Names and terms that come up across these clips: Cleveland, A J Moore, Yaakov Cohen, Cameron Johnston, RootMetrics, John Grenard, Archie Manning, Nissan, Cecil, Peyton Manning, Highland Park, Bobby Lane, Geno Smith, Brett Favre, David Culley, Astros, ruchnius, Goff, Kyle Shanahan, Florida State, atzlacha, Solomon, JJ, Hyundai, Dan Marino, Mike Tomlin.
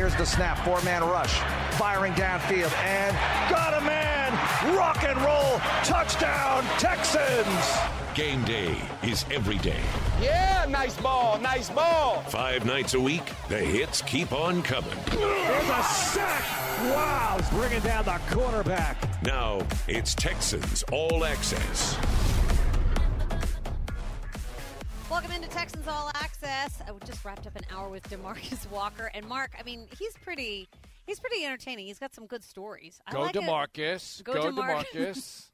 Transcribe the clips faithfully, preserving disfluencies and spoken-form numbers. Here's the snap, four-man rush, firing downfield, and got a man! Rock and roll, touchdown, Texans! Game day is every day. Yeah, nice ball, nice ball! Five nights a week, the hits keep on coming. There's a sack! Wow, he's bringing down the quarterback. Now, it's Texans All Access. Welcome into Texans All Access. I just wrapped up an hour with DeMarcus Walker. And Mark, I mean, he's pretty he's pretty entertaining. He's got some good stories. I Go like DeMarcus. A, go go DeMarcus. DeMarcus.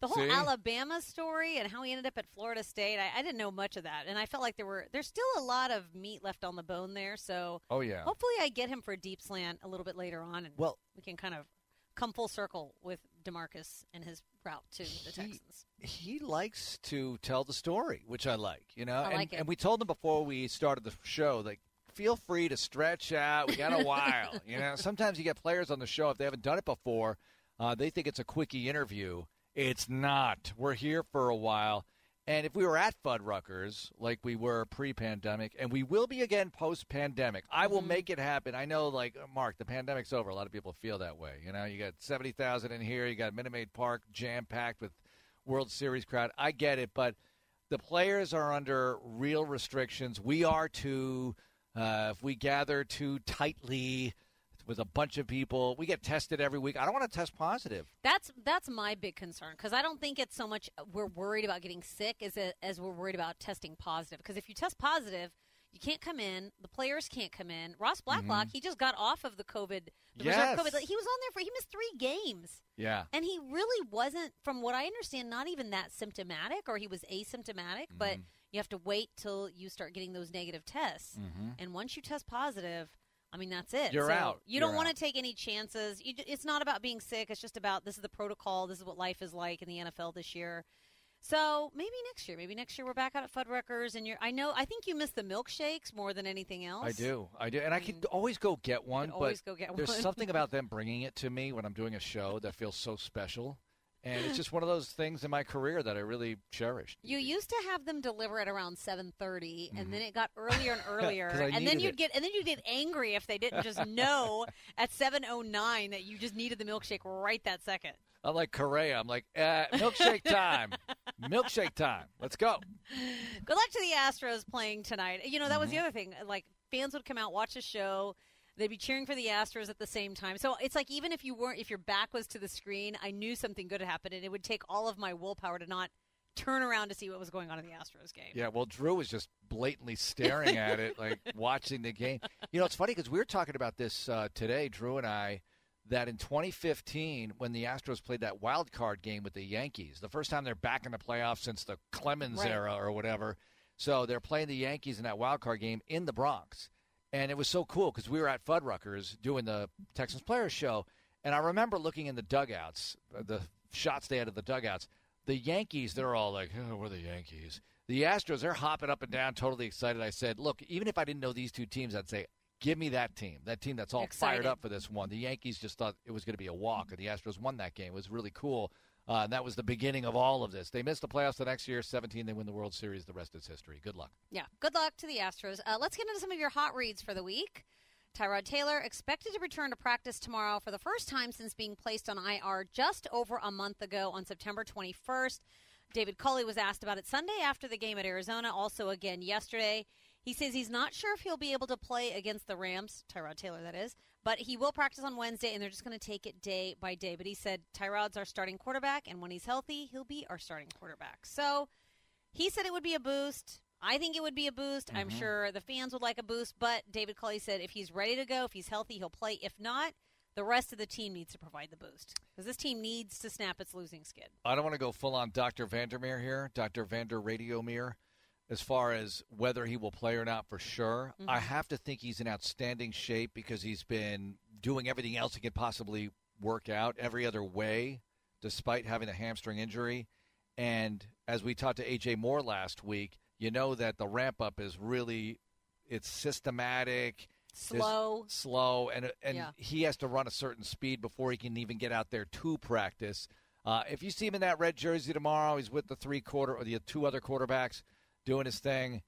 The whole See? Alabama story and how he ended up at Florida State, I, I didn't know much of that. And I felt like there were there's still a lot of meat left on the bone there. So oh, yeah. hopefully I get him for a deep slant a little bit later on. And well, we can kind of come full circle with DeMarcus and his route to the Texans. He likes to tell the story, which I like, you know, I and, like it. And we told him before we started the show, like, feel free to stretch out. We got a while, you know, sometimes you get players on the show. If they haven't done it before, uh, they think it's a quickie interview. It's not. We're here for a while. And if we were at Fuddruckers, like we were pre-pandemic, and we will be again post-pandemic, I will mm-hmm. make it happen. I know, like, Mark, the pandemic's over. A lot of people feel that way. You know, you got seventy thousand in here. You got Minute Maid Park jam-packed with World Series crowd. I get it, but the players are under real restrictions. We are too. Uh, if we gather too tightly with a bunch of people, we get tested every week. I don't want to test positive. That's that's my big concern, because I don't think it's so much we're worried about getting sick as a, as we're worried about testing positive. Because if you test positive, you can't come in. The players can't come in. Ross Blacklock, mm-hmm. he just got off of the COVID. The yes. COVID. He was on there for, he missed three games. Yeah. And he really wasn't, from what I understand, not even that symptomatic, or he was asymptomatic, mm-hmm. but you have to wait till you start getting those negative tests. Mm-hmm. And once you test positive, I mean, that's it. You're so out. You don't want to take any chances. You, it's not about being sick. It's just about this is the protocol. This is what life is like in the N F L this year. So maybe next year. Maybe next year we're back out at Fuddruckers. And you're, I know, I think you miss the milkshakes more than anything else. I do. I do. And I, I mean, can always go get one. Always but go get there's one. There's something about them bringing it to me when I'm doing a show that feels so special. And it's just one of those things in my career that I really cherished. You used to have them deliver at around seven thirty, and mm-hmm. then it got earlier and earlier, and then you'd it. get and then you'd get angry if they didn't just know at seven oh nine that you just needed the milkshake right that second. I'm like Correa. I'm like uh, milkshake time, milkshake time. Let's go. Good luck to the Astros playing tonight. You know that mm-hmm. was the other thing. Like fans would come out, watch the show. They'd be cheering for the Astros at the same time. So it's like even if you weren't, if your back was to the screen, I knew something good happened, and it would take all of my willpower to not turn around to see what was going on in the Astros game. Yeah, well, Drew was just blatantly staring at it, like watching the game. You know, it's funny because we were talking about this uh, today, Drew and I, that in twenty fifteen when the Astros played that wild card game with the Yankees, the first time they're back in the playoffs since the Clemens right. era or whatever. So they're playing the Yankees in that wild card game in the Bronx. And it was so cool because we were at Fuddruckers doing the Texans Players Show, and I remember looking in the dugouts, the shots they had of the dugouts. The Yankees, they're all like, oh, we're the Yankees. The Astros, they're hopping up and down, totally excited. I said, look, even if I didn't know these two teams, I'd say, give me that team, that team that's all excited. Fired up for this one. The Yankees just thought it was going to be a walk, and the Astros won that game. It was really cool. Uh, and that was the beginning of all of this. They missed the playoffs the next year, seventeen. They win the World Series. The rest is history. Good luck. Yeah, good luck to the Astros. Uh, let's get into some of your hot reads for the week. Tyrod Taylor expected to return to practice tomorrow for the first time since being placed on I R just over a month ago on September twenty-first. David Culley was asked about it Sunday after the game at Arizona, also again yesterday. He says he's not sure if he'll be able to play against the Rams, Tyrod Taylor that is, but he will practice on Wednesday, and they're just going to take it day by day. But he said Tyrod's our starting quarterback, and when he's healthy, he'll be our starting quarterback. So he said it would be a boost. I think it would be a boost. Mm-hmm. I'm sure the fans would like a boost, but David Culley said if he's ready to go, if he's healthy, he'll play. If not, the rest of the team needs to provide the boost because this team needs to snap its losing skid. I don't want to go full on Doctor Vandermeer here, Doctor Vander Radiomeer. As far as whether he will play or not for sure, mm-hmm. I have to think he's in outstanding shape because he's been doing everything else he could possibly work out every other way despite having a hamstring injury. And as we talked to A J Moore last week, you know that the ramp-up is really – it's systematic. Slow. Slow. And, and yeah. he has to run a certain speed before he can even get out there to practice. Uh, if you see him in that red jersey tomorrow, he's with the three quarter or the two other quarterbacks – doing his thing.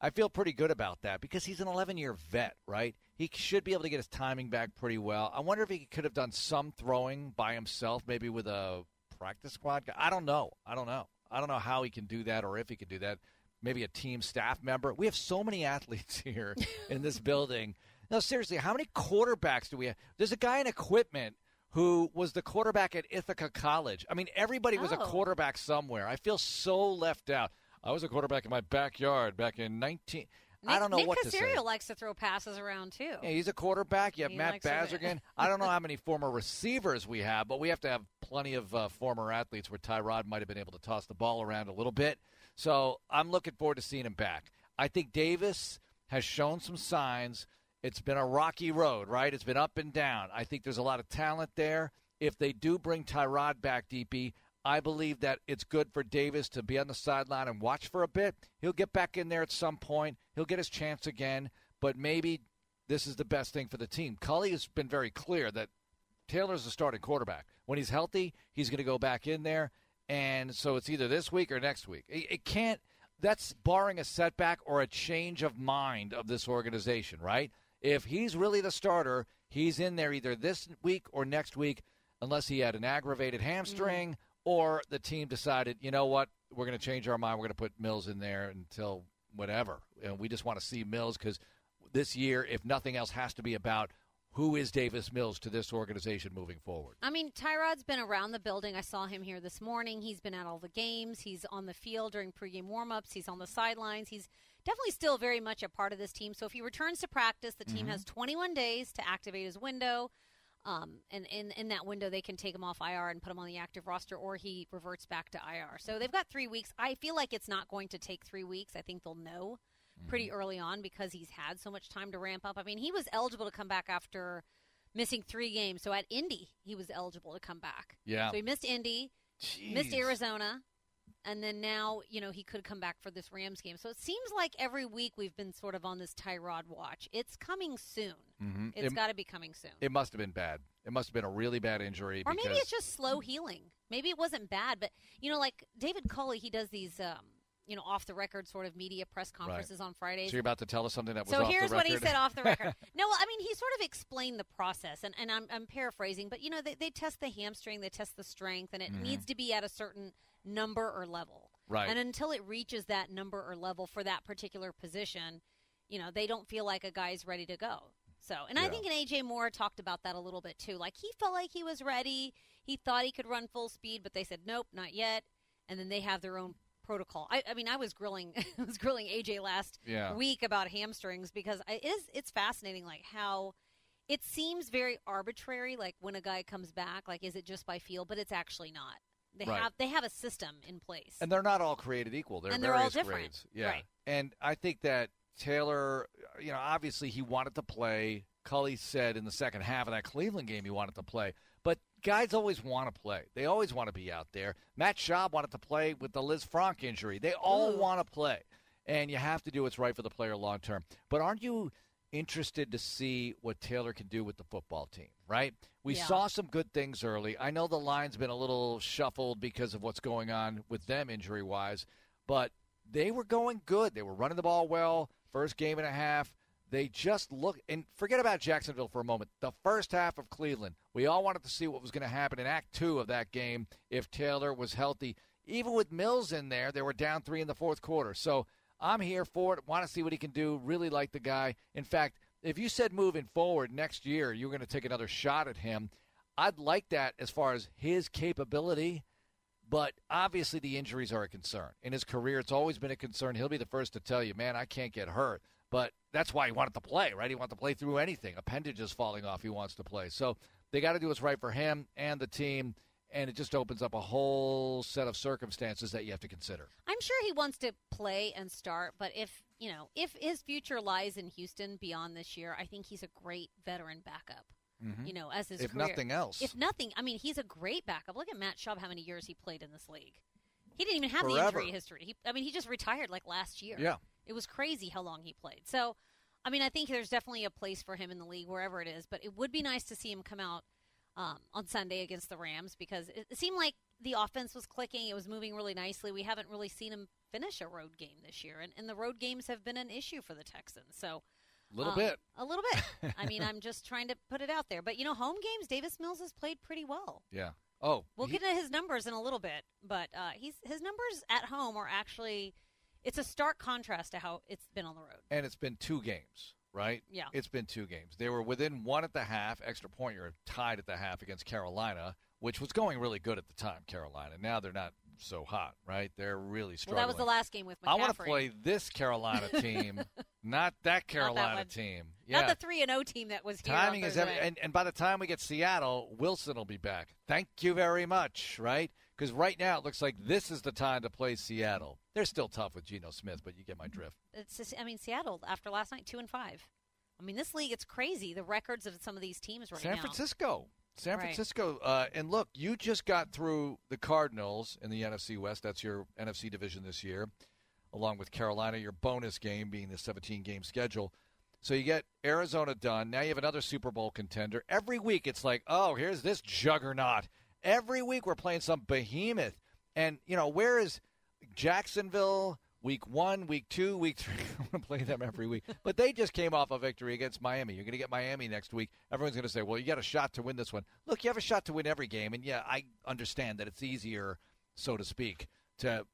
I feel pretty good about that because he's an eleven-year vet, right? He should be able to get his timing back pretty well. I wonder if he could have done some throwing by himself, maybe with a practice squad guy. I don't know. I don't know. I don't know how he can do that or if he can do that. Maybe a team staff member. We have so many athletes here in this building. No, seriously, how many quarterbacks do we have? There's a guy in equipment who was the quarterback at Ithaca College. I mean, everybody was oh. a quarterback somewhere. I feel so left out. I was a quarterback in my backyard back in nineteen. 19- Nick, I don't know Nick what Casario to say. Nick Casario likes to throw passes around, too. Yeah, he's a quarterback. You have he Matt Bazargan. I don't know how many former receivers we have, but we have to have plenty of uh, former athletes where Tyrod might have been able to toss the ball around a little bit. So I'm looking forward to seeing him back. I think Davis has shown some signs. It's been a rocky road, right? It's been up and down. I think there's a lot of talent there. If they do bring Tyrod back, D P, I believe that it's good for Davis to be on the sideline and watch for a bit. He'll get back in there at some point. He'll get his chance again, but maybe this is the best thing for the team. Culley has been very clear that Taylor's the starting quarterback. When he's healthy, he's going to go back in there, and so it's either this week or next week. It, it can't – that's barring a setback or a change of mind of this organization, right? If he's really the starter, he's in there either this week or next week unless he had an aggravated hamstring mm-hmm. – or the team decided, you know what, we're going to change our mind. We're going to put Mills in there until whatever. And we just want to see Mills because this year, if nothing else, has to be about who is Davis Mills to this organization moving forward. I mean, Tyrod's been around the building. I saw him here this morning. He's been at all the games. He's on the field during pregame warmups. He's on the sidelines. He's definitely still very much a part of this team. So if he returns to practice, the team mm-hmm. has twenty-one days to activate his window. Um, and in, in that window, they can take him off I R and put him on the active roster, or he reverts back to I R. So they've got three weeks. I feel like it's not going to take three weeks. I think they'll know mm-hmm. pretty early on because he's had so much time to ramp up. I mean, he was eligible to come back after missing three games. So at Indy, he was eligible to come back. Yeah. So he missed Indy, Jeez. missed Arizona, and then now, you know, he could come back for this Rams game. So it seems like every week we've been sort of on this Tyrod watch. It's coming soon. Mm-hmm. It's it, got to be coming soon. It must have been bad. It must have been a really bad injury. Or because... maybe it's just slow healing. Maybe it wasn't bad. But, you know, like David Culley, he does these, um, you know, off-the-record sort of media press conferences right. on Fridays. So you're about to tell us something that was so off the record. So here's what he said off the record. No, I mean, he sort of explained the process, and, and I'm, I'm paraphrasing. But, you know, they, they test the hamstring. They test the strength, and it mm-hmm. needs to be at a certain – number or level. Right. And until it reaches that number or level for that particular position, you know, they don't feel like a guy's ready to go. So, and yeah. I think an A J Moore talked about that a little bit too. Like he felt like he was ready. He thought he could run full speed, but they said, nope, not yet. And then they have their own protocol. I, I mean, I was grilling, I was grilling A J last yeah. week about hamstrings because it is, it's fascinating. Like how it seems very arbitrary. Like when a guy comes back, like, is it just by feel, but it's actually not. They right. have they have a system in place, and they're not all created equal. They're and they're all different. Grades. Yeah, right. And I think that Taylor, you know, obviously he wanted to play. Culley said in the second half of that Cleveland game he wanted to play, but guys always want to play. They always want to be out there. Matt Schaub wanted to play with the Liz Frank injury. They all Ooh. want to play, and you have to do what's right for the player long term. But aren't you interested to see what Taylor can do with the football team, right? We yeah. saw some good things early. I know the line's been a little shuffled because of what's going on with them injury-wise, but they were going good. They were running the ball well, first game and a half. They just looked – and forget about Jacksonville for a moment. The first half of Cleveland, we all wanted to see what was going to happen in Act two of that game if Taylor was healthy. Even with Mills in there, they were down three in the fourth quarter. So I'm here for it, want to see what he can do, really like the guy. In fact – if you said moving forward next year you're going to take another shot at him, I'd like that as far as his capability, but obviously the injuries are a concern. In his career, it's always been a concern. He'll be the first to tell you, man, I can't get hurt. But that's why he wanted to play, right? He wanted to play through anything. Appendage is falling off. He wants to play. So they got to do what's right for him and the team, and it just opens up a whole set of circumstances that you have to consider. I'm sure he wants to play and start, but if – you know, if his future lies in Houston beyond this year, I think he's a great veteran backup, mm-hmm. you know, as his if career. nothing else. If nothing, I mean, he's a great backup. Look at Matt Schaub, how many years he played in this league. He didn't even have Forever. the injury history. He, I mean, he just retired like last year. Yeah. It was crazy how long he played. So, I mean, I think there's definitely a place for him in the league, wherever it is, but it would be nice to see him come out um, on Sunday against the Rams, because it seemed like the offense was clicking. It was moving really nicely. We haven't really seen him finish a road game this year, and, and the road games have been an issue for the Texans. So a little um, bit. A little bit. I mean, I'm just trying to put it out there. But, you know, home games, Davis Mills has played pretty well. Yeah. Oh. We'll he, get into his numbers in a little bit, but uh, he's his numbers at home are actually – it's a stark contrast to how it's been on the road. And it's been two games, right? Yeah. It's been two games. They were within one at the half, extra point, you're tied at the half against Carolina, which was going really good at the time, Carolina. Now they're not so hot, right? They're really struggling. Well, that was the last game with McCaffrey. I want to play this Carolina team, not that Carolina not that team. Yeah. Not the three and oh team that was here. Timing is every, and, and by the time we get Seattle, Wilson will be back. Thank you very much, right? Because right now it looks like this is the time to play Seattle. They're still tough with Geno Smith, but you get my drift. It's just, I mean, Seattle, after last night, two and five. I mean, this league, it's crazy, the records of some of these teams right San now. San Francisco. San Francisco, right. uh, and look, you just got through the Cardinals in the N F C West. That's your N F C division this year, along with Carolina, your bonus game being the seventeen-game schedule. So you get Arizona done. Now you have another Super Bowl contender. Every week it's like, oh, here's this juggernaut. Every week we're playing some behemoth. And, you know, where is Jacksonville week one, week two, week three? I'm going to play them every week. But they just came off a victory against Miami. You're going to get Miami next week. Everyone's going to say, well, you got a shot to win this one. Look, you have a shot to win every game. And, yeah, I understand that it's easier, so to speak, to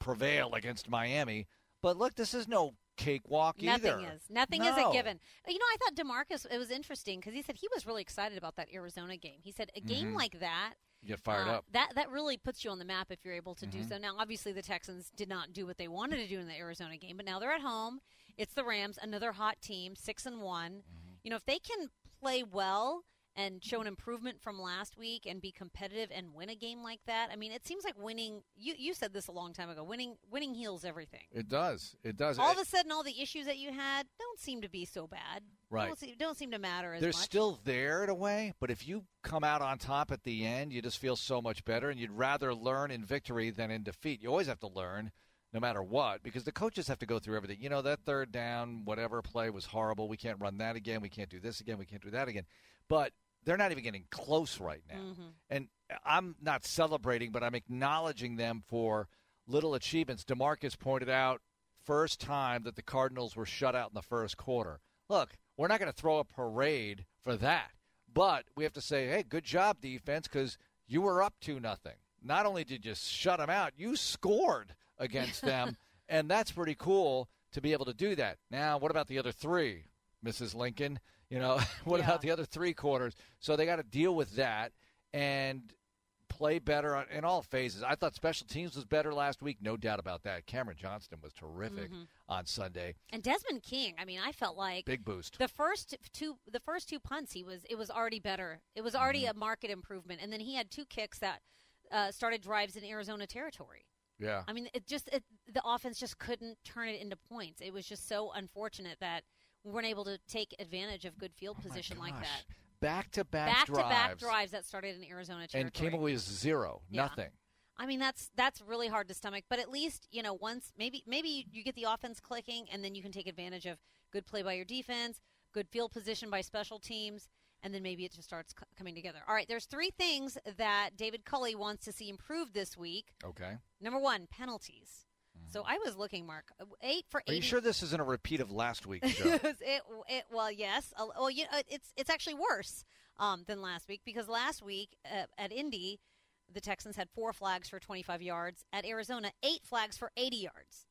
prevail against Miami. But, look, this is no cakewalk Nothing either. Nothing is. Nothing no. is a given. You know, I thought DeMarcus, it was interesting because he said he was really excited about that Arizona game. He said a mm-hmm. game like that. You get fired uh, up. That that really puts you on the map if you're able to mm-hmm. do so. Now, obviously, the Texans did not do what they wanted to do in the Arizona game, but now they're at home. It's the Rams, another hot team, six and one. Mm-hmm. You know, if they can play well and show an improvement from last week and be competitive and win a game like that, I mean, it seems like winning. You you said this a long time ago. Winning winning heals everything. It does. It does. All it, of a sudden, all the issues that you had don't seem to be so bad. Right. Don't seem, don't seem to matter as They're much. They're still there in a way, but if you come out on top at the end, you just feel so much better, and you'd rather learn in victory than in defeat. You always have to learn no matter what because the coaches have to go through everything. You know, that third down, whatever play was horrible. We can't run that again. We can't do this again. We can't do that again. But they're not even getting close right now. Mm-hmm. And I'm not celebrating, but I'm acknowledging them for little achievements. DeMarcus pointed out first time that the Cardinals were shut out in the first quarter. Look, we're not going to throw a parade for that. But we have to say, hey, good job, defense, because you were up two nothing. Not only did you shut them out, you scored against them, and that's pretty cool to be able to do that. Now, what about the other three, Missus Lincoln? You know, what yeah. about the other three quarters? So they got to deal with that and play better on, in all phases. I thought special teams was better last week. No doubt about that. Cameron Johnston was terrific mm-hmm. on Sunday. And Desmond King, I mean, I felt like big boost. The first two the first two punts he was it was already better. It was already mm-hmm. a market improvement. And then he had two kicks that uh, started drives in Arizona territory. Yeah. I mean, it just it, the offense just couldn't turn it into points. It was just so unfortunate that we weren't able to take advantage of good field oh position like that. Back-to-back back drives. Back-to-back drives that started in Arizona territory. And came away with zero, yeah. nothing. I mean, that's that's really hard to stomach. But at least, you know, once maybe maybe you get the offense clicking, and then you can take advantage of good play by your defense, good field position by special teams, and then maybe it just starts c- coming together. All right, there's three things that David Culley wants to see improved this week. Okay. Number one, penalties. So I was looking, Mark, eight for eight. Are you sure this isn't a repeat of last week's show? it, it, well, yes. Well, you know, it's it's actually worse um, than last week because last week uh, at Indy, the Texans had four flags for twenty-five yards. At Arizona, eight flags for eighty yards.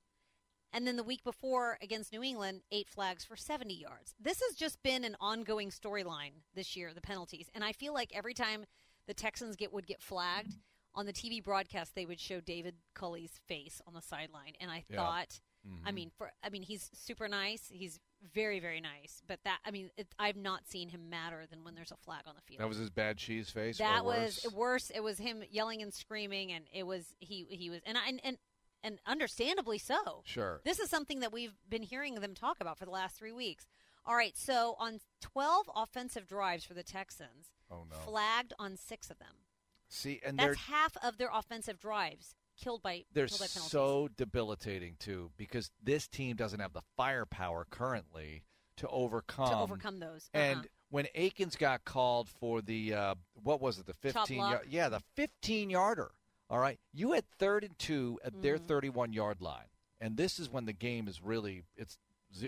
And then the week before against New England, eight flags for seventy yards. This has just been an ongoing storyline this year, the penalties. And I feel like every time the Texans get would get flagged, on the T V broadcast, they would show David Culley's face on the sideline, and I yeah. thought, mm-hmm. I mean, for I mean, he's super nice. He's very, very nice, but that, I mean, it, I've not seen him madder than when there's a flag on the field. That was his bad cheese face. That or worse? was worse. It was him yelling and screaming, and it was he he was, and I, and and and understandably so. Sure, this is something that we've been hearing them talk about for the last three weeks. All right, so on twelve offensive drives for the Texans, oh, no. flagged on six of them. See, and that's half of their offensive drives killed by they're killed by penalties. So debilitating too, because this team doesn't have the firepower currently to overcome. To overcome those. Uh-huh. And when Akins got called for the, uh, what was it, the fifteen-yard? Yeah, the fifteen-yarder. All right, you had third and two at mm-hmm. their thirty-one-yard line. And this is when the game is really, it's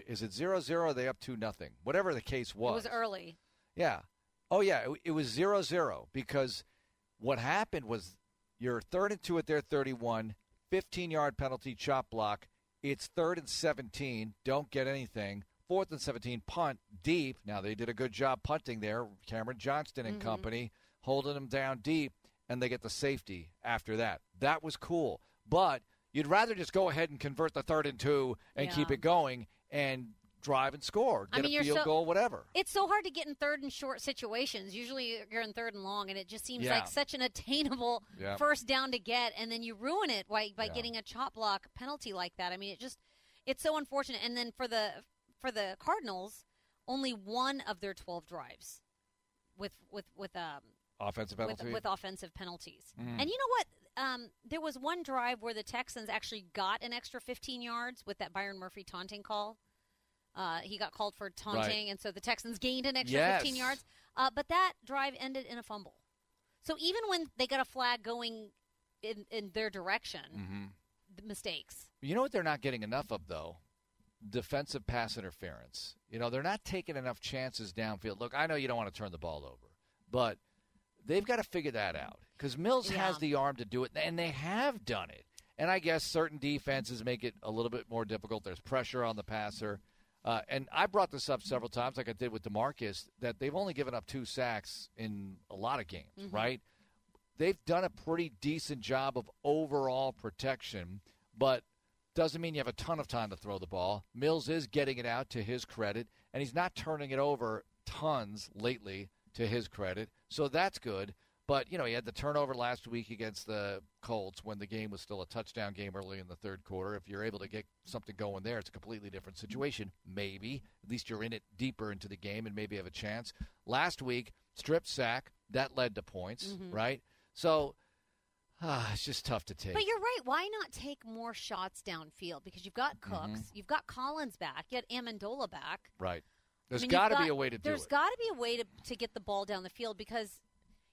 is it zero zero or are they up two nothing? Whatever the case was. It was early. Yeah. Oh, yeah, it, it was zero zero because what happened was you're third and two at their thirty-one, fifteen-yard penalty, chop block. It's third and seventeen, don't get anything. Fourth and seventeen, punt deep. Now, they did a good job punting there, Cameron Johnston and mm-hmm. company, holding them down deep, and they get the safety after that. That was cool. But you'd rather just go ahead and convert the third and two and yeah. keep it going and drive and score, get I mean, a field so, goal, whatever. It's so hard to get in third and short situations. Usually you're in third and long, and it just seems yeah. like such an attainable yeah. first down to get, and then you ruin it by, by yeah. getting a chop block penalty like that. I mean, it just it's so unfortunate. And then for the for the Cardinals, only one of their twelve drives with with with um offensive penalty with, with offensive penalties. Mm. And you know what? Um, there was one drive where the Texans actually got an extra fifteen yards with that Byron Murphy taunting call. Uh, he got called for taunting, right. and so the Texans gained an extra yes. fifteen yards. Uh, but that drive ended in a fumble. So even when they got a flag going in, in their direction, mm-hmm. the mistakes. You know what they're not getting enough of, though? Defensive pass interference. You know, they're not taking enough chances downfield. Look, I know you don't want to turn the ball over, but they've got to figure that out. Because Mills yeah. has the arm to do it, and they have done it. And I guess certain defenses make it a little bit more difficult. There's pressure on the passer. Uh, and I brought this up several times, like I did with DeMarcus, that they've only given up two sacks in a lot of games, mm-hmm. right? They've done a pretty decent job of overall protection, but doesn't mean you have a ton of time to throw the ball. Mills is getting it out to his credit, and he's not turning it over tons lately to his credit. So that's good. But, you know, he had the turnover last week against the Colts when the game was still a touchdown game early in the third quarter. If you're able to get something going there, it's a completely different situation, maybe. At least you're in it deeper into the game and maybe have a chance. Last week, strip sack, that led to points, mm-hmm. right? So uh, it's just tough to take. But you're right. Why not take more shots downfield? Because you've got Cooks, mm-hmm. you've got Collins back, you had Amendola back. Right. There's I mean, got to be a way to do there's it. There's got to be a way to, to get the ball down the field because –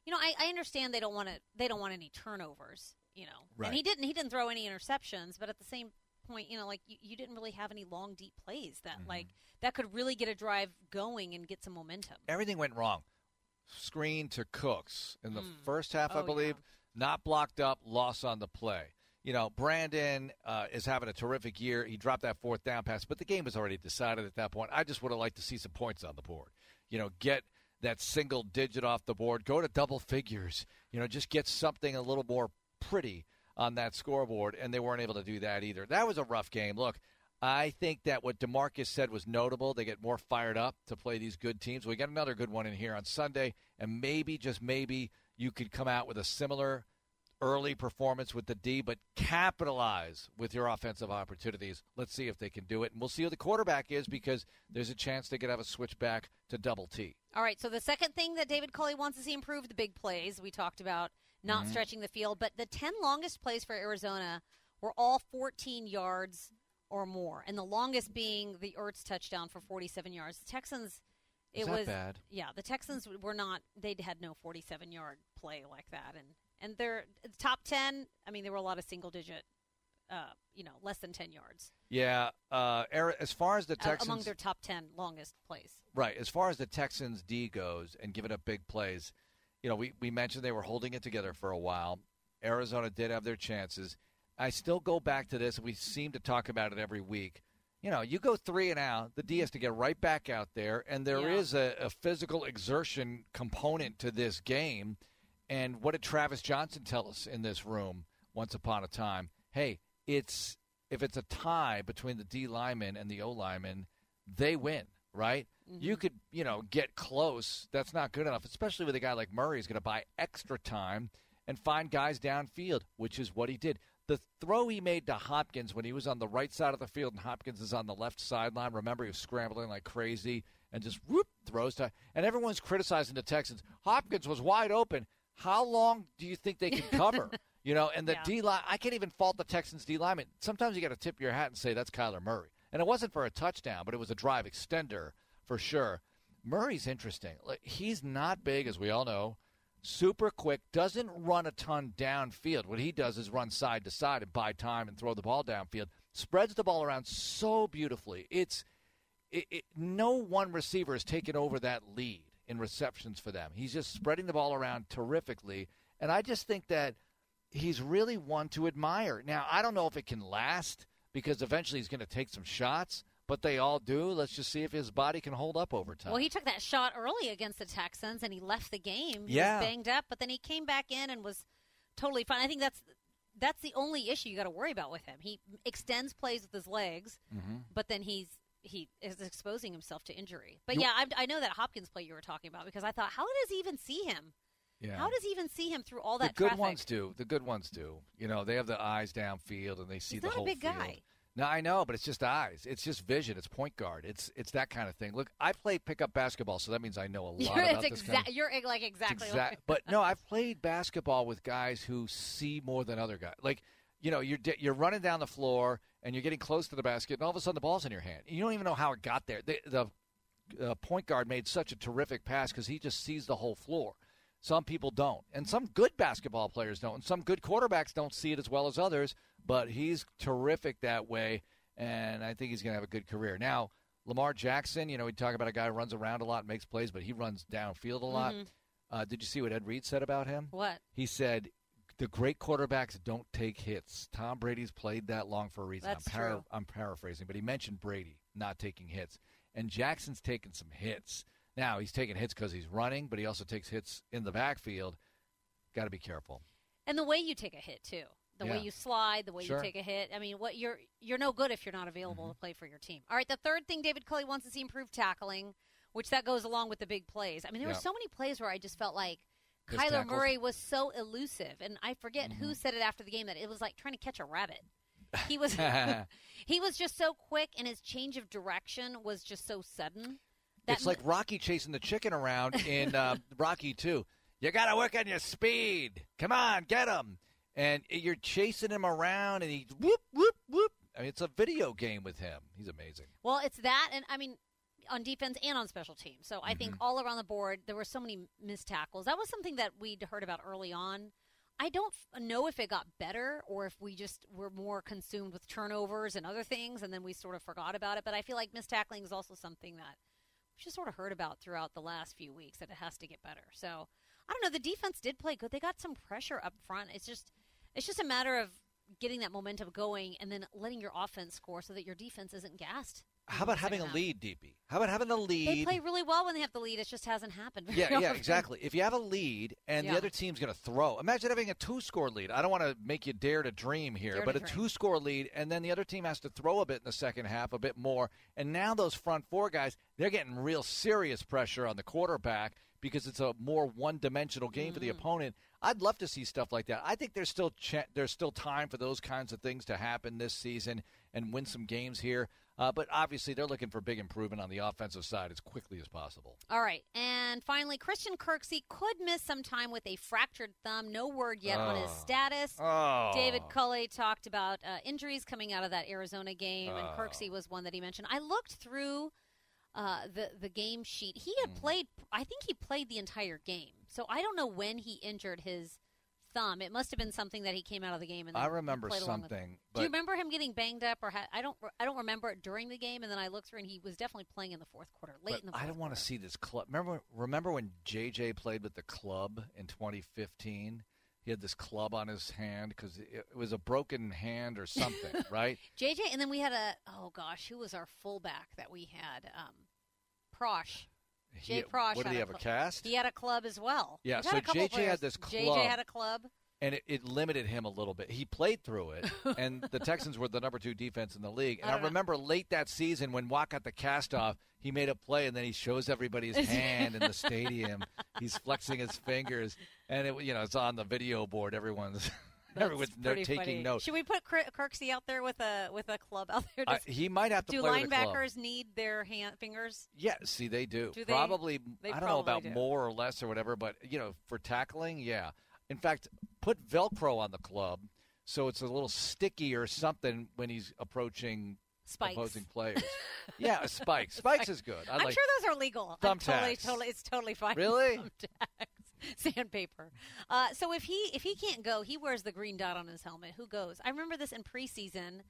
You know, I, I understand they don't want to. They don't want any turnovers. You know, right. and he didn't. He didn't throw any interceptions. But at the same point, you know, like you, you didn't really have any long, deep plays that mm-hmm. like that could really get a drive going and get some momentum. Everything went wrong. Screen to Cooks in the mm. first half, oh, I believe. Yeah. Not blocked up. Loss on the play. You know, Brandon uh, is having a terrific year. He dropped that fourth down pass, but the game was already decided at that point. I just would have liked to see some points on the board. You know, get. That single digit off the board, go to double figures, you know, just get something a little more pretty on that scoreboard, and they weren't able to do that either. That was a rough game. Look, I think that what DeMarcus said was notable. They get more fired up to play these good teams. We got another good one in here on Sunday, and maybe, just maybe, you could come out with a similar early performance with the D, but capitalize with your offensive opportunities. Let's see if they can do it. And we'll see who the quarterback is because there's a chance they could have a switchback to double T. All right, so the second thing that David Culley wants to see improve, the big plays. We talked about not mm-hmm. stretching the field, but the ten longest plays for Arizona were all fourteen yards or more, and the longest being the Ertz touchdown for forty-seven yards. The Texans, it was bad. Yeah, the Texans were not, they had no forty-seven-yard play like that, and And they're top ten. I mean, there were a lot of single-digit, uh, you know, less than ten yards. Yeah. Uh, as far as the Texans. Uh, among their top ten longest plays. Right. As far as the Texans' D goes and giving up big plays, you know, we, we mentioned they were holding it together for a while. Arizona did have their chances. I still go back to this. We seem to talk about it every week. You know, you go three and out, the D has to get right back out there, and there yeah. is a, a physical exertion component to this game. And what did Travis Johnson tell us in this room once upon a time? Hey, it's if it's a tie between the D lineman and the O lineman, they win, right? Mm-hmm. You could, you know, get close. That's not good enough, especially with a guy like Murray who's going to buy extra time and find guys downfield, which is what he did. The throw he made to Hopkins when he was on the right side of the field and Hopkins is on the left sideline. Remember, he was scrambling like crazy and just whoop, throws to – and everyone's criticizing the Texans. Hopkins was wide open. How long do you think they can cover? You know, and the yeah. D line, I can't even fault the Texans D lineman. Sometimes you got to tip your hat and say that's Kyler Murray. And it wasn't for a touchdown, but it was a drive extender for sure. Murray's interesting. Like, he's not big, as we all know, super quick, doesn't run a ton downfield. What he does is run side to side and buy time and throw the ball downfield. Spreads the ball around so beautifully. It's it, it, no one receiver has taken over that lead in receptions for them. He's just spreading the ball around terrifically. And I just think that he's really one to admire. Now, I don't know if it can last because eventually he's going to take some shots, but they all do. Let's just see if his body can hold up over time. Well, he took that shot early against the Texans, and he left the game. He yeah. was banged up, but then he came back in and was totally fine. I think that's that's the only issue you got to worry about with him. He extends plays with his legs, mm-hmm. but then he's he is exposing himself to injury. But, you, yeah, I, I know that Hopkins play you were talking about because I thought, how does he even see him? Yeah. How does he even see him through all that traffic? The good traffic? ones do. The good ones do. You know, they have the eyes downfield, and they see he's the whole field. He's not a big field. guy. No, I know, but it's just eyes. It's just vision. It's point guard. It's it's that kind of thing. Look, I play pickup basketball, so that means I know a lot you're, about this exa- kind of, You're like exactly exa- like But, no, I've played basketball with guys who see more than other guys. Like, you know, you're you're running down the floor, and you're getting close to the basket, and all of a sudden the ball's in your hand. You don't even know how it got there. The, the uh, point guard made such a terrific pass because he just sees the whole floor. Some people don't, and some good basketball players don't, and some good quarterbacks don't see it as well as others, but he's terrific that way, and I think he's going to have a good career. Now, Lamar Jackson, you know, we talk about a guy who runs around a lot and makes plays, but he runs downfield a lot. Mm-hmm. Uh, did you see what Ed Reed said about him? What? He said, the great quarterbacks don't take hits. Tom Brady's played that long for a reason. That's I'm para- true. I'm paraphrasing, but he mentioned Brady not taking hits, and Jackson's taken some hits. Now, he's taking hits because he's running, but he also takes hits in the backfield. Got to be careful. And the way you take a hit, too. The yeah. way you slide, the way sure. you take a hit. I mean, what you're you're no good if you're not available mm-hmm. to play for your team. All right, the third thing David Culley wants to see improved tackling, which that goes along with the big plays. I mean, there yeah. were so many plays where I just felt like His Kyler tackles. Murray was so elusive. And I forget mm-hmm. who said it after the game that it was like trying to catch a rabbit. He was He was just so quick, and his change of direction was just so sudden. That it's m- like Rocky chasing the chicken around in uh, Rocky two. You got to work on your speed. Come on, get him. And you're chasing him around, and he whoop, whoop, whoop. I mean, it's a video game with him. He's amazing. Well, it's that, and I mean, on defense and on special teams. So I mm-hmm. think all around the board, there were so many missed tackles. That was something that we'd heard about early on. I don't f- know if it got better or if we just were more consumed with turnovers and other things, and then we sort of forgot about it. But I feel like missed tackling is also something that just sort of heard about throughout the last few weeks, that it has to get better. So I don't know, the defense did play good. They got some pressure up front. It's just it's just a matter of getting that momentum going and then letting your offense score so that your defense isn't gassed. How about having a lead, D P? How about having a lead? They play really well when they have the lead. It just hasn't happened. Yeah, often. yeah, exactly. If you have a lead and yeah. the other team's going to throw, imagine having a two-score lead. I don't want to make you dare to dream here, dare but a dream. two-score lead, and then the other team has to throw a bit in the second half, a bit more. And now those front four guys, they're getting real serious pressure on the quarterback because it's a more one-dimensional game mm-hmm. for the opponent. I'd love to see stuff like that. I think there's still ch- there's still time for those kinds of things to happen this season and win some games here. Uh, but obviously, they're looking for big improvement on the offensive side as quickly as possible. All right. And finally, Christian Kirksey could miss some time with a fractured thumb. No word yet oh. on his status. Oh. David Culley talked about uh, injuries coming out of that Arizona game, oh. and Kirksey was one that he mentioned. I looked through uh, the, the game sheet. He had mm. played – I think he played the entire game. So I don't know when he injured his – thumb. It must have been something that he came out of the game and then I remember played along something. With but do you remember him getting banged up or ha- I don't re- I don't remember it during the game, and then I looked through and he was definitely playing in the fourth quarter, late but in the fourth I don't quarter. want to see this club. Remember remember when J J played with the club in twenty fifteen? He had this club on his hand because it, it was a broken hand or something, right? J J, and then we had a oh gosh, who was our fullback that we had? Um Prosh. Jay he, Prosh what did he have, a, a cast? He had a club as well. Yeah, so J J players. had this club. J J had a club. And it, it limited him a little bit. He played through it, and the Texans were the number two defense in the league. And I, I remember know. late that season when Watt got the cast off, he made a play, and then he shows everybody his hand in the stadium. He's flexing his fingers, and it you know it's on the video board. Everyone's – That's Everyone's no, taking funny. notes. Should we put Kirksey out there with a with a club out there? Uh, he might have to do play with a club. Do linebackers need their hand, fingers? Yeah, see, they do. do they, probably, they I don't probably know about do. more or less or whatever, but, you know, for tackling, yeah. In fact, put Velcro on the club so it's a little sticky or something when he's approaching Spikes. Opposing players. Yeah, spikes. Spikes is good. I I'm like sure those are legal. Thumbtacks. Totally, totally, it's totally fine. Really? Thumbtacks. Sandpaper. Uh, so if he if he can't go, he wears the green dot on his helmet. Who goes? I remember this in preseason.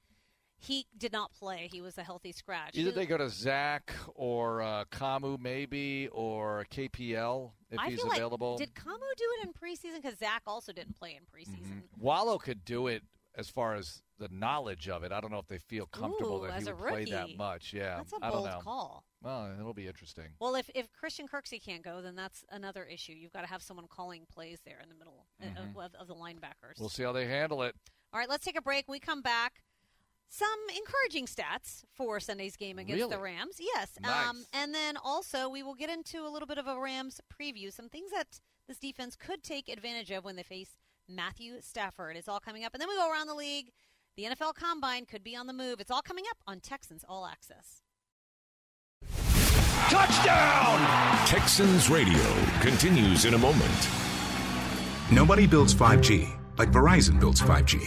He did not play. He was a healthy scratch. Either they go to Zach or uh, Kamu maybe or K P L if I he's feel available. Like, did Kamu do it in preseason? Because Zach also didn't play in preseason. Mm-hmm. Wallow could do it as far as the knowledge of it. I don't know if they feel comfortable Ooh, that he would play that much. Yeah, that's a bold I don't know. call. Well, it'll be interesting. Well, if, if Christian Kirksey can't go, then that's another issue. You've got to have someone calling plays there in the middle mm-hmm. of, of the linebackers. We'll see how they handle it. All right, let's take a break. When we come back, some encouraging stats for Sunday's game against really? the Rams. Yes. Nice. Um, and then also we will get into a little bit of a Rams preview, some things that this defense could take advantage of when they face Matthew Stafford. It's all coming up. And then we go around the league. The N F L Combine could be on the move. It's all coming up on Texans All Access. Touchdown! Texans Radio continues in a moment. Nobody builds five G like Verizon builds five G.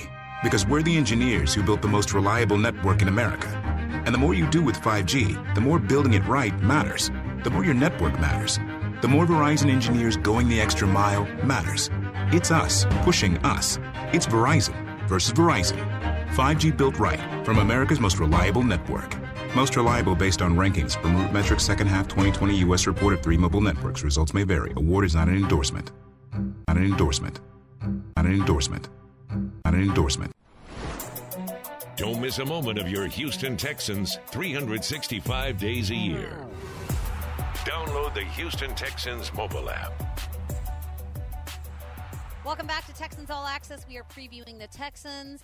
Because we're the engineers who built the most reliable network in America. And the more you do with five G, the more building it right matters. The more your network matters. The more Verizon engineers going the extra mile matters. It's us pushing us. It's Verizon versus Verizon. five G built right from America's most reliable network. Most reliable based on rankings from RootMetrics second half twenty twenty U S report of three mobile networks. Results may vary. Award is not an endorsement. Not an endorsement. Not an endorsement. Not an endorsement. Don't miss a moment of your Houston Texans three hundred sixty-five days a year. Download the Houston Texans mobile app. Welcome back to Texans All Access. We are previewing the Texans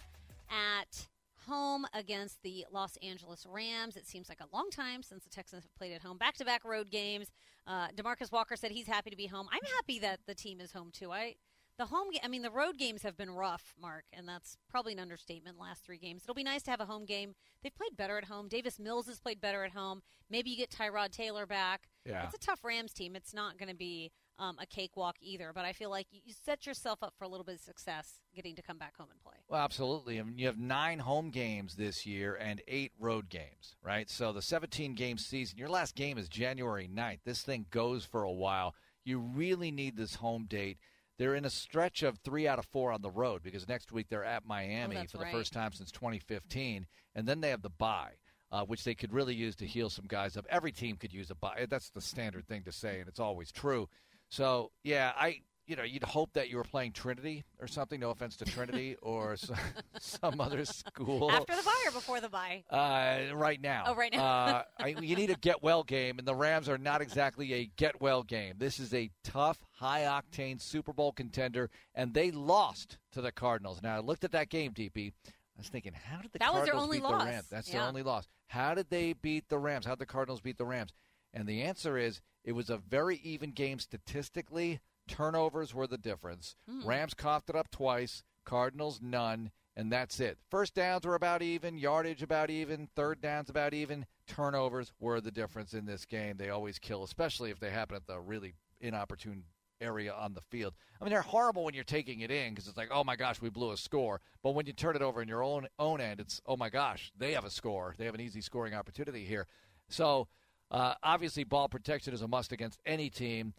at home against the Los Angeles Rams. It seems like a long time since the Texans have played at home. Back-to-back road games. Uh, DeMarcus Walker said he's happy to be home. I'm happy that the team is home, too. I... The home, I mean, the road games have been rough, Mark, and that's probably an understatement. Last three games, it'll be nice to have a home game. They've played better at home. Davis Mills has played better at home. Maybe you get Tyrod Taylor back. Yeah, it's a tough Rams team. It's not going to be um, a cakewalk either. But I feel like you set yourself up for a little bit of success getting to come back home and play. Well, absolutely. I mean, you have nine home games this year and eight road games, right? So the seventeen game season. Your last game is January ninth. This thing goes for a while. You really need this home date. They're in a stretch of three out of four on the road because next week they're at Miami oh, for the right. first time since twenty fifteen, and then they have the bye, uh, which they could really use to heal some guys up. Every team could use a bye. That's the standard thing to say, and it's always true. So, yeah, I you know, you'd hope that you were playing Trinity or something. No offense to Trinity or some, some other school. After the bye or before the bye? Uh, right now. Oh, right now. uh, I, you need a get-well game, and the Rams are not exactly a get-well game. This is a tough, high-octane Super Bowl contender, and they lost to the Cardinals. Now, I looked at that game, D P. I was thinking, how did the that Cardinals was their only beat loss. the Rams? That's yeah. their only loss. How did they beat the Rams? How did the Cardinals beat the Rams? And the answer is it was a very even game statistically. Turnovers were the difference. Mm. Rams coughed it up twice, Cardinals none, and that's it. First downs were about even, yardage about even, third downs about even. Turnovers were the difference in this game. They always kill, especially if they happen at the really inopportune area on the field. I mean, they're horrible when you're taking it in because it's like, oh, my gosh, we blew a score. But when you turn it over in your own own end, it's, oh, my gosh, they have a score. They have an easy scoring opportunity here. So, uh, obviously, ball protection is a must against any team.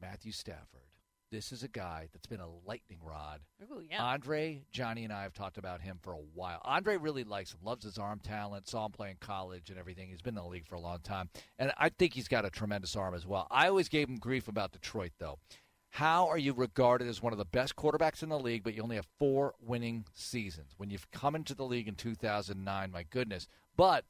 Matthew Stafford. This is a guy that's been a lightning rod. Ooh, yeah. Andre, Johnny, and I have talked about him for a while. Andre really likes him, loves his arm talent, saw him play in college and everything. He's been in the league for a long time. And I think he's got a tremendous arm as well. I always gave him grief about Detroit, though. How are you regarded as one of the best quarterbacks in the league, but you only have four winning seasons? When you've come into the league in two thousand nine, my goodness. But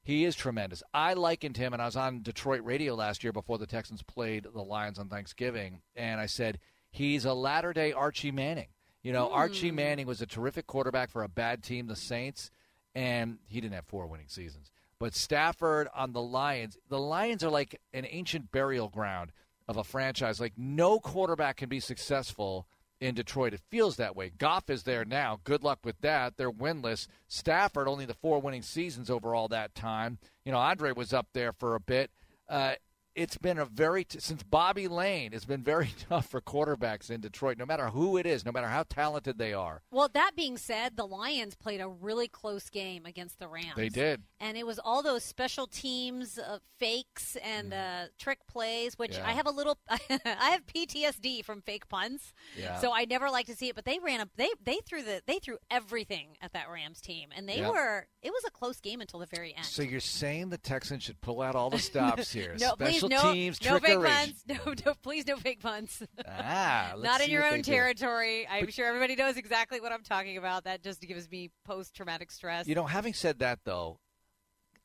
he is tremendous. I likened him, and I was on Detroit radio last year before the Texans played the Lions on Thanksgiving, and I said, he's a latter-day Archie Manning. You know, mm. Archie Manning was a terrific quarterback for a bad team, the Saints, and he didn't have four winning seasons. But Stafford on the Lions, the Lions are like an ancient burial ground of a franchise. Like, no quarterback can be successful in Detroit. It feels that way. Goff is there now. Good luck with that. They're winless. Stafford, only the four winning seasons over all that time. You know, Andre was up there for a bit. Uh, it's been a very t- since Bobby Lane, it's been very tough for quarterbacks in Detroit, no matter who it is, no matter how talented they are. Well, that being said, the Lions played a really close game against the Rams. They did. And it was all those special teams uh, fakes and mm. uh, trick plays, which yeah. I have a little – I have P T S D from fake punts, yeah. so I never like to see it. But they ran a, they they threw the they threw everything at that Rams team, and they yep. were – it was a close game until the very end. So you're saying the Texans should pull out all the stops here. no, special please, no, teams, no trickery. Fake punts. No, no, please no fake punts. ah, let's Not in your own territory. Do. I'm but, sure everybody knows exactly what I'm talking about. That just gives me post-traumatic stress. You know, having said that, though,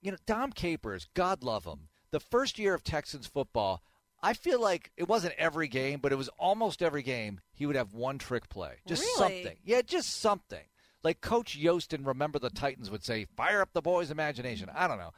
you know, Dom Capers, God love him. The first year of Texans football, I feel like it wasn't every game, but it was almost every game he would have one trick play. Just really? something. Yeah, just something. Like Coach Yost in Remember the Titans would say, fire up the boys' imagination. I don't know.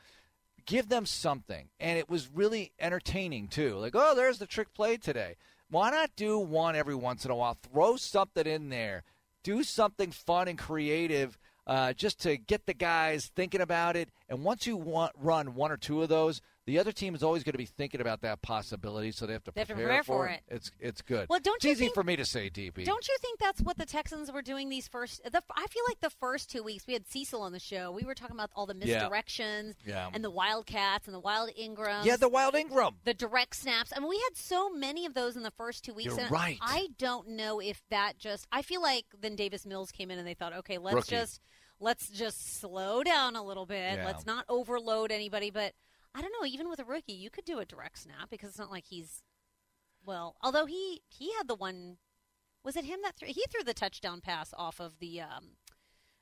Give them something. And it was really entertaining, too. Like, oh, there's the trick play today. Why not do one every once in a while? Throw something in there. Do something fun and creative uh, just to get the guys thinking about it. And once you want, run one or two of those, the other team is always going to be thinking about that possibility, so they have to, they prepare, have to prepare for it. it. It's it's good. Well, don't it's you easy think, for me to say, D P. Don't you think that's what the Texans were doing these first the, – I feel like the first two weeks, we had Cecil on the show. We were talking about all the misdirections yeah. Yeah. and the Wildcats and the Wild Ingrams. Yeah, the Wild Ingram. The direct snaps. I mean, we had so many of those in the first two weeks. You're and right. I don't know if that just – I feel like then Davis Mills came in and they thought, okay, let's Rookie. just let's just slow down a little bit. Yeah. Let's not overload anybody, but – I don't know, even with a rookie, you could do a direct snap because it's not like he's – well, although he, he had the one – was it him that threw – he threw the touchdown pass off of the um, –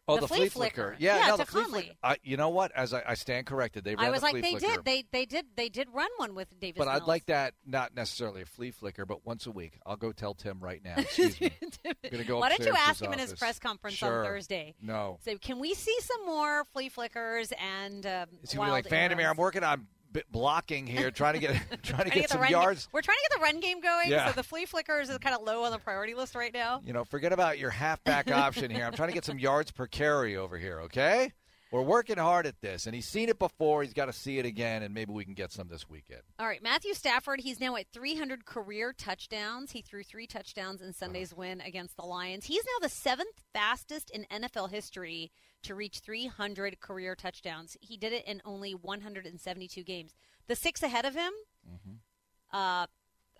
Oh, the, the flea, flea flicker. flicker. Yeah, yeah no, the flea flicker. I, you know what? As I, I stand corrected, they ran I was the like, flea they flicker. did. They, they did. They did run one with Davis But Mills. I'd like that, not necessarily a flea flicker, but once a week. I'll go tell Tim right now. Excuse me. I'm gonna go Why don't you ask him office. in his press conference sure. on Thursday? No. So can we see some more flea flickers and um, It's going to be like, Vandermeer, I'm working on b- blocking here, trying to get trying to get, get some yards. Game. We're trying to get the run game going, yeah. so the flea flickers is kind of low on the priority list right now. You know, forget about your halfback option here. I'm trying to get some yards per carry over here, okay? We're working hard at this, and he's seen it before. He's got to see it again, and maybe we can get some this weekend. All right, Matthew Stafford, he's now at three hundred career touchdowns. He threw three touchdowns in Sunday's oh. win against the Lions. He's now the seventh fastest in N F L history to reach three hundred career touchdowns. He did it in only one hundred seventy-two games. The six ahead of him, mm-hmm. uh,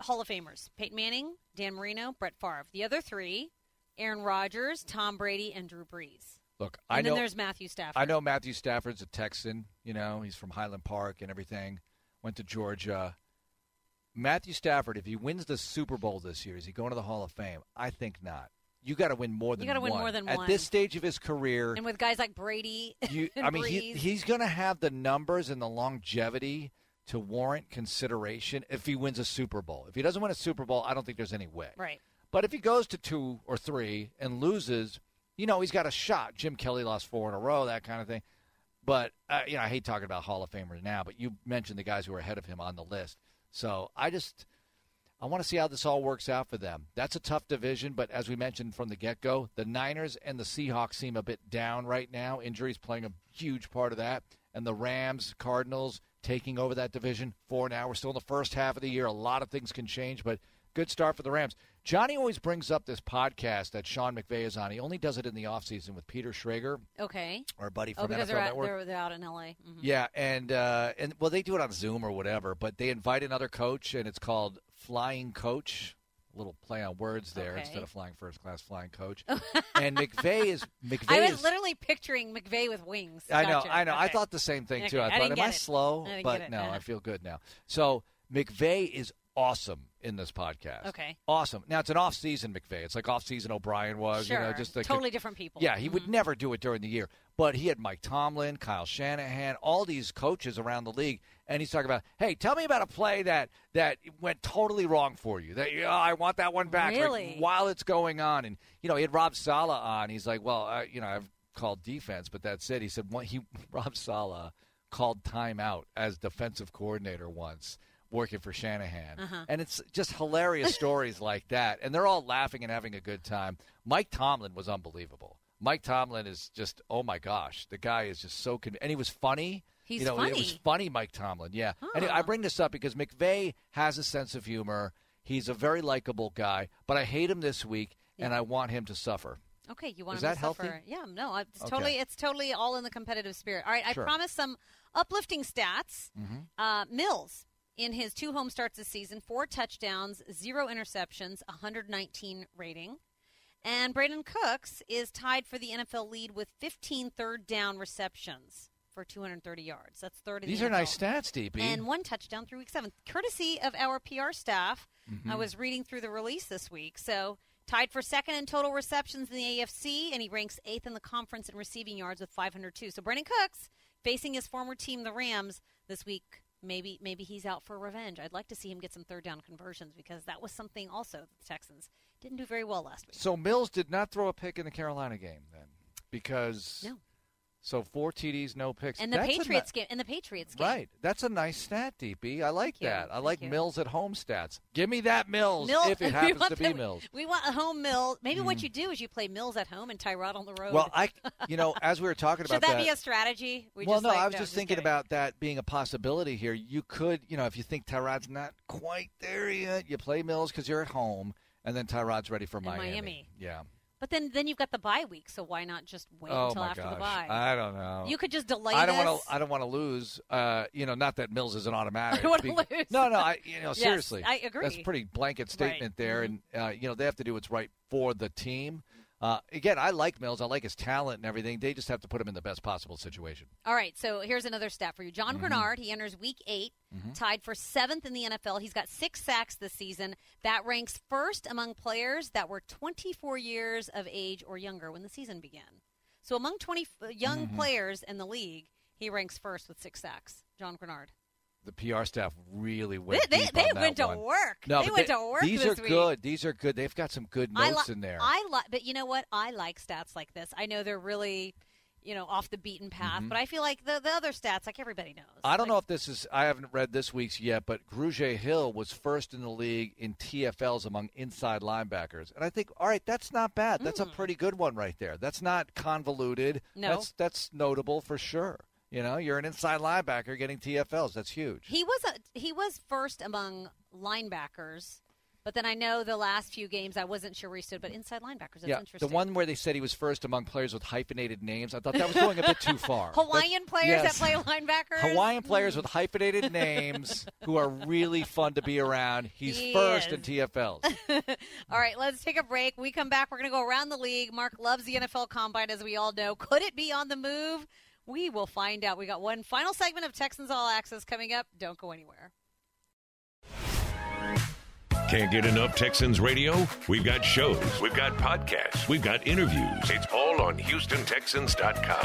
Hall of Famers, Peyton Manning, Dan Marino, Brett Favre. The other three, Aaron Rodgers, Tom Brady, and Drew Brees. Look, and I know, then there's Matthew Stafford. I know Matthew Stafford's a Texan. You know, he's from Highland Park and everything. Went to Georgia. Matthew Stafford, if he wins the Super Bowl this year, is he going to the Hall of Fame? I think not. You got to win more than you gotta one. You got to win more than At one. At this stage of his career. And with guys like Brady you, and I mean, he, he's going to have the numbers and the longevity to warrant consideration if he wins a Super Bowl. If he doesn't win a Super Bowl, I don't think there's any way. Right. But if he goes to two or three and loses – you know, he's got a shot. Jim Kelly lost four in a row, that kind of thing. But, uh, you know, I hate talking about Hall of Famers now, but you mentioned the guys who are ahead of him on the list. So I just – I want to see how this all works out for them. That's a tough division, but as we mentioned from the get-go, the Niners and the Seahawks seem a bit down right now. Injuries playing a huge part of that. And the Rams, Cardinals taking over that division for now. We're still in the first half of the year. A lot of things can change, but – good start for the Rams. Johnny always brings up this podcast that Sean McVay is on. He only does it in the offseason with Peter Schrager. Okay. Our buddy from oh, N F L they're out, Network. They're, they're out in L A. Mm-hmm. Yeah, and, uh, and well, they do it on Zoom or whatever, but they invite another coach, and it's called Flying Coach. A little play on words there. Okay. Instead of flying first class, Flying Coach. And McVay is McVay. I was is, literally picturing McVay with wings. I know, gotcha. I know. Okay. I thought the same thing, too. Okay. I thought, I am I it. slow? I but no, I feel good now. So McVay is awesome in this podcast. Okay. Awesome. Now, it's an off-season McVay. It's like off-season O'Brien was. Sure. You know, just like totally a, different people. Yeah, he mm-hmm. would never do it during the year. But he had Mike Tomlin, Kyle Shanahan, all these coaches around the league, and he's talking about, hey, tell me about a play that that went totally wrong for you. That oh, I want that one back really? like, while it's going on. And, you know, he had Rob Sala on. He's like, well, uh, you know, I've called defense, but that's it. He said well, he Rob Sala called timeout as defensive coordinator once, working for Shanahan. Uh-huh. And it's just hilarious stories like that. And they're all laughing and having a good time. Mike Tomlin was unbelievable. Mike Tomlin is just, oh, my gosh. The guy is just so – and he was funny. He's you know, funny. It was funny, Mike Tomlin. Yeah. Huh. Anyway, I bring this up because McVay has a sense of humor. He's a very likable guy, but I hate him this week, yeah. and I want him to suffer. Okay, you want Is him that to healthy? Suffer. Yeah, no, it's okay. totally it's totally all in the competitive spirit. All right, I sure. promised some uplifting stats. Mm-hmm. Uh, Mills, in his two home starts this season, four touchdowns, zero interceptions, one nineteen rating. And Brandon Cooks is tied for the N F L lead with fifteen third-down receptions for two thirty yards. That's third in These the These are N F L. Nice stats, D P. And one touchdown through week seven. Courtesy of our P R staff, mm-hmm. I was reading through the release this week. So tied for second in total receptions in the A F C, and he ranks eighth in the conference in receiving yards with five oh two. So Brandon Cooks, facing his former team, the Rams, this week, maybe maybe he's out for revenge. I'd like to see him get some third-down conversions because that was something also that the Texans didn't do very well last week. So Mills did not throw a pick in the Carolina game then, because no. So four T Ds, no picks. And the That's Patriots ni- game. And the Patriots game. Right. That's a nice stat, D P. I like Thank that. You. I like Thank Mills you. At home stats. Give me that Mills Mill- if it happens to be the, Mills. We want a home Mills. Maybe mm-hmm. what you do is you play Mills at home and Tyrod on the road. Well, I, you know, as we were talking about that. Should that be a strategy? We well, just no, like, I was no, just, just thinking kidding. about that being a possibility here. You could, you know, if you think Tyrod's not quite there yet, you play Mills because you're at home. And then Tyrod's ready for Miami. Miami. Yeah. But then, then you've got the bye week, so why not just wait oh until after gosh. the bye? I don't know. You could just delay I don't this. Wanna, I don't want to lose. Uh, you know, not that Mills is an automatic. I don't want to lose. No, no, I, you know, yes, seriously. I agree. That's a pretty blanket statement right. there. And, uh, you know, they have to do what's right for the team. Uh, again, I like Mills. I like his talent and everything. They just have to put him in the best possible situation. All right, so here's another stat for you. John mm-hmm. Grenard, he enters week eight, mm-hmm. tied for seventh in the N F L. He's got six sacks this season. That ranks first among players that were twenty-four years of age or younger when the season began. So among twenty young mm-hmm. players in the league, he ranks first with six sacks, John Grenard. The P R staff really went They, deep they, on they that went one. to work. No, they went they, to work these this are week. good. These are good. They've got some good notes li- in there. I li- But you know what? I like stats like this. I know they're really, you know, off the beaten path. Mm-hmm. But I feel like the, the other stats, like everybody knows. I don't like, know if this is – I haven't read this week's yet, but Grugier Hill was first in the league in T F Ls among inside linebackers. And I think, all right, that's not bad. That's mm. a pretty good one right there. That's not convoluted. No. That's, that's notable for sure. You know, you're an inside linebacker getting T F Ls. That's huge. He was a, he was first among linebackers, but then I know the last few games I wasn't sure where he stood, but inside linebackers, that's yeah, interesting. The one where they said he was first among players with hyphenated names, I thought that was going a bit too far. Hawaiian that's, players yes. that play linebackers? Hawaiian players with hyphenated names who are really fun to be around. He's he first is. in T F Ls. All right, let's take a break. When we come back, we're going to go around the league. Mark loves the N F L Combine, as we all know. Could it be on the move? We will find out. We got one final segment of Texans All Access coming up. Don't go anywhere. Can't get enough Texans radio? We've got shows. We've got podcasts. We've got interviews. It's all on Houston Texans dot com.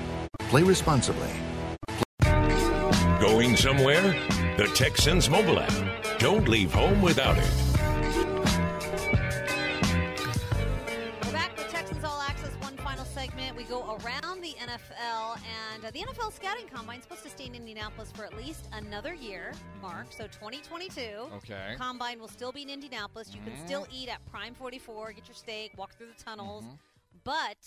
Play responsibly. Going somewhere? The Texans mobile app. Don't leave home without it. We're back with Texans All Access. One final segment. We go around the N F L, and uh, the N F L Scouting Combine is supposed to stay in Indianapolis for at least another year, Mark. So twenty twenty-two. Okay. Combine will still be in Indianapolis. You mm-hmm. can still eat at Prime forty-four, get your steak, walk through the tunnels, mm-hmm. but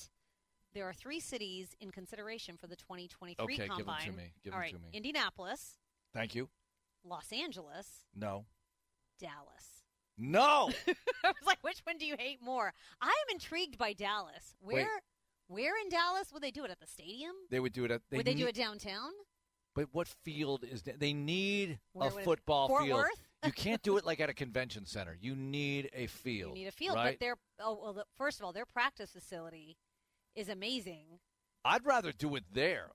there are three cities in consideration for the twenty twenty-three okay, combine. Okay, give them to me. Give them right. to me. Indianapolis. Thank you. Los Angeles. No. Dallas. No. I was like, which one do you hate more? I am intrigued by Dallas. Where Wait. Where in Dallas would they do it? At the stadium? They would do it at they Would they ne- do it downtown? But what field is that? They need where a football Fort field. Fort Worth? You can't do it like at a convention center. You need a field. You need a field, right? But their oh well the, first of all, their practice facility is amazing. I'd rather do it there.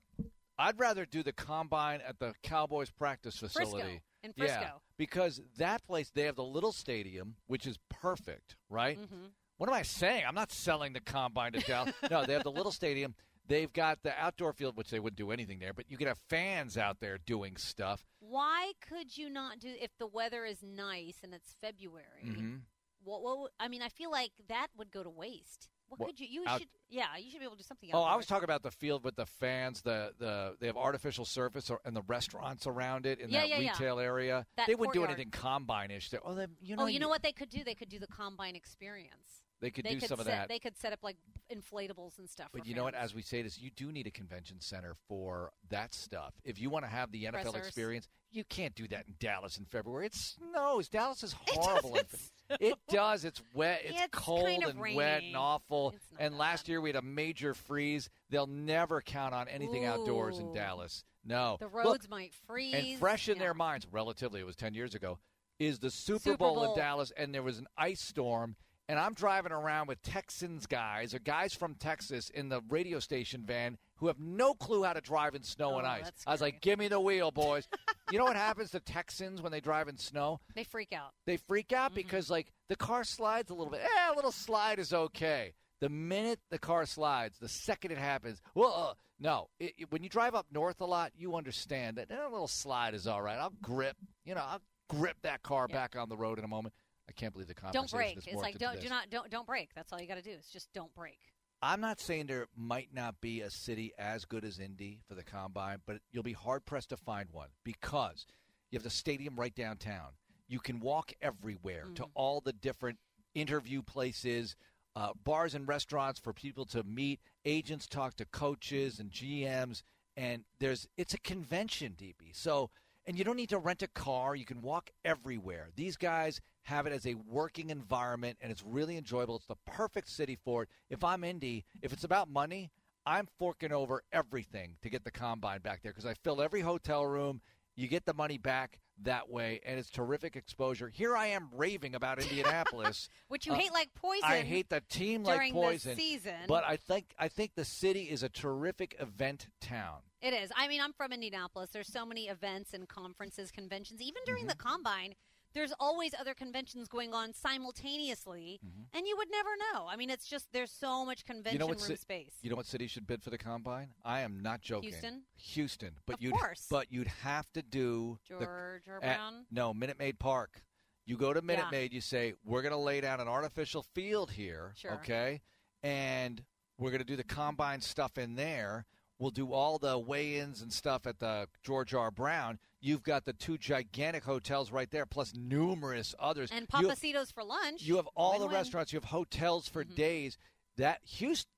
I'd rather do the combine at the Cowboys practice facility. Frisco. In Frisco. Yeah, because that place, they have the little stadium, which is perfect, right? Mm-hmm. What am I saying? I'm not selling the combine to Dallas. No, they have the little stadium. They've got the outdoor field, which they wouldn't do anything there, but you could have fans out there doing stuff. Why could you not do, if the weather is nice and it's February? Mm-hmm. What, what, I mean, I feel like that would go to waste. What well, could you? You out, should, yeah, you should be able to do something. Outdoors. Oh, I was talking about the field with the fans. The the they have artificial surface or, and the restaurants around it in yeah, that yeah, retail yeah. area. That they wouldn't courtyard. do anything combine-ish. They, oh, they, you know, oh, you, you know what they could do? They could do the combine experience. They could they do could some set, of that. They could set up, like, inflatables and stuff. But you fans. know what? As we say this, you do need a convention center for that stuff. If you want to have the N F L Pressers. experience, you can't do that in Dallas in February. It snows. Dallas is horrible. It, in, it does. It's wet. It's, it's cold kind of and rainy. wet and awful. And last bad. year we had a major freeze. They'll never count on anything Ooh. outdoors in Dallas. No. The roads Look, might freeze. And fresh in yeah. their minds, relatively, it was ten years ago, is the Super, Super Bowl, Bowl in Dallas, and there was an ice storm. And I'm driving around with Texans guys or guys from Texas in the radio station van who have no clue how to drive in snow oh, and ice. I was like, give me the wheel, boys. You know what happens to Texans when they drive in snow? They freak out. They freak out mm-hmm. because, like, the car slides a little bit. Eh, a little slide is okay. The minute the car slides, the second it happens, well, uh, no. It, it, when you drive up north a lot, you understand that eh, a little slide is all right. I'll grip. You know, I'll grip that car yeah. back on the road in a moment. I can't believe the conversation. Don't break. It's like don't do not don't don't break. That's all you got to do. It's just don't break. I'm not saying there might not be a city as good as Indy for the combine, but you'll be hard pressed to find one because you have the stadium right downtown. You can walk everywhere mm-hmm. to all the different interview places, uh, bars and restaurants for people to meet. Agents talk to coaches and G Ms, and there's it's a convention, D B. So. And you don't need to rent a car. You can walk everywhere. These guys have it as a working environment, and it's really enjoyable. It's the perfect city for it. If I'm Indy, if it's about money, I'm forking over everything to get the combine back there because I fill every hotel room. You get the money back that way, and it's terrific exposure. Here I am raving about Indianapolis. Which you uh, hate like poison. I hate the team like poison. During the season. But I think, I think the city is a terrific event town. It is. I mean, I'm from Indianapolis. There's so many events and conferences, conventions. Even during mm-hmm. the Combine, there's always other conventions going on simultaneously, mm-hmm. and you would never know. I mean, it's just there's so much convention you know room ci- space. You know what city should bid for the Combine? I am not joking. Houston? Houston. But of you'd, course. But you'd have to do – George the, or Brown? At, no, Minute Maid Park. You go to Minute yeah. Maid, you say, we're going to lay down an artificial field here, sure. okay, and we're going to do the Combine stuff in there. We'll do all the weigh-ins and stuff at the George R. Brown. You've got the two gigantic hotels right there, plus numerous others. And Papacitos for lunch. You have all Win-win. the restaurants. You have hotels for mm-hmm. days. That Houston,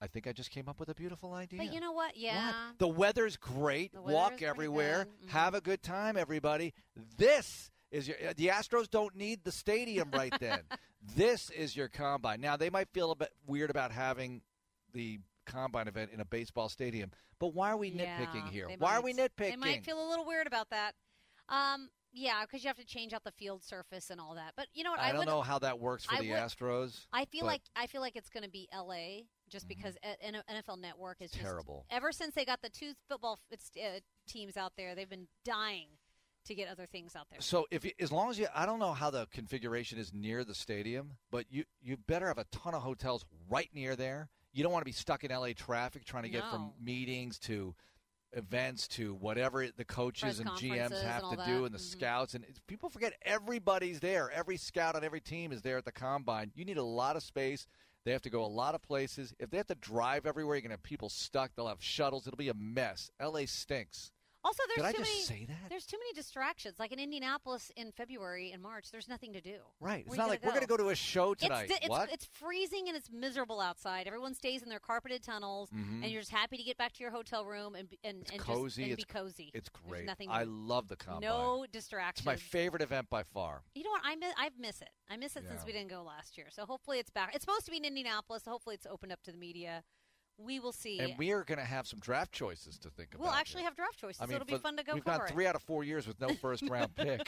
I think I just came up with a beautiful idea. But you know what? Yeah. What? The weather's great. The weather's Walk everywhere. Mm-hmm. Have a good time, everybody. This is your. The Astros don't need the stadium right then. This is your combine. Now, they might feel a bit weird about having the combine event in a baseball stadium, but why are we yeah, nitpicking here? Might, why are we nitpicking? They might feel a little weird about that. Um, yeah, because you have to change out the field surface and all that. But you know what? I, I don't would, know how that works for I the would, Astros. I feel like I feel like it's going to be L A just mm-hmm. because N F L Network is terrible. Just, ever since they got the two football uh, teams out there, they've been dying to get other things out there. So if as long as you, I don't know how the configuration is near the stadium, but you you better have a ton of hotels right near there. You don't want to be stuck in L A traffic trying to get no. from meetings to events to whatever the coaches Press and G Ms have and to that. do and the mm-hmm. scouts. And it's, people forget everybody's there. Every scout on every team is there at the combine. You need a lot of space. They have to go a lot of places. If they have to drive everywhere, you're going to have people stuck. They'll have shuttles. It'll be a mess. L A stinks. Also, there's Did too I just many, say that? There's too many distractions. Like in Indianapolis in February and March, there's nothing to do. Right. It's Where not like go? we're going to go to a show tonight. It's, it's, what? It's freezing and it's miserable outside. Everyone stays in their carpeted tunnels, mm-hmm. and you're just happy to get back to your hotel room and and, it's and, cozy. Just, and it's, be cozy. It's great. Nothing I love the combine. No distractions. It's my favorite event by far. You know what? I miss, I miss it. I miss it yeah. since we didn't go last year. So hopefully it's back. It's supposed to be in Indianapolis. So hopefully it's opened up to the media. We will see. And we are going to have some draft choices to think about. We'll actually here. have draft choices, I mean, so it'll be fun to go we've cover We've got three it. out of four years with no first-round pick.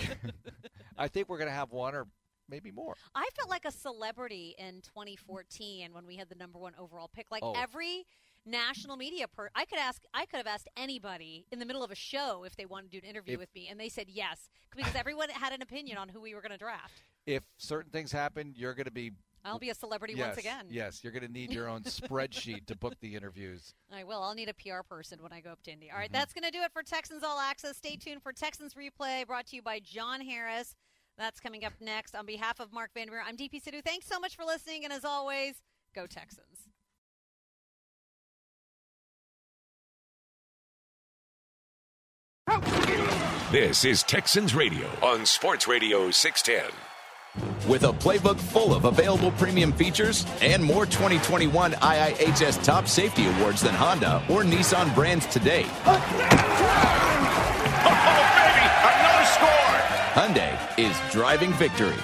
I think we're going to have one or maybe more. I felt like a celebrity in twenty fourteen when we had the number one overall pick. Like oh. every national media per- – I could ask. I could have asked anybody in the middle of a show if they wanted to do an interview if, with me, and they said yes because everyone had an opinion on who we were going to draft. If certain things happen, you're going to be – I'll be a celebrity yes, once again. Yes, you're going to need your own spreadsheet to book the interviews. I will. I'll need a P R person when I go up to Indy. All right, mm-hmm. that's going to do it for Texans All Access. Stay tuned for Texans Replay, brought to you by John Harris. That's coming up next. On behalf of Mark Vandermeer, I'm D P Sidhu. Thanks so much for listening, and as always, go Texans. This is Texans Radio on Sports Radio six ten. With a playbook full of available premium features and more twenty twenty-one I I H S Top Safety Awards than Honda or Nissan brands today. Oh, baby, another score! Hyundai is driving victory.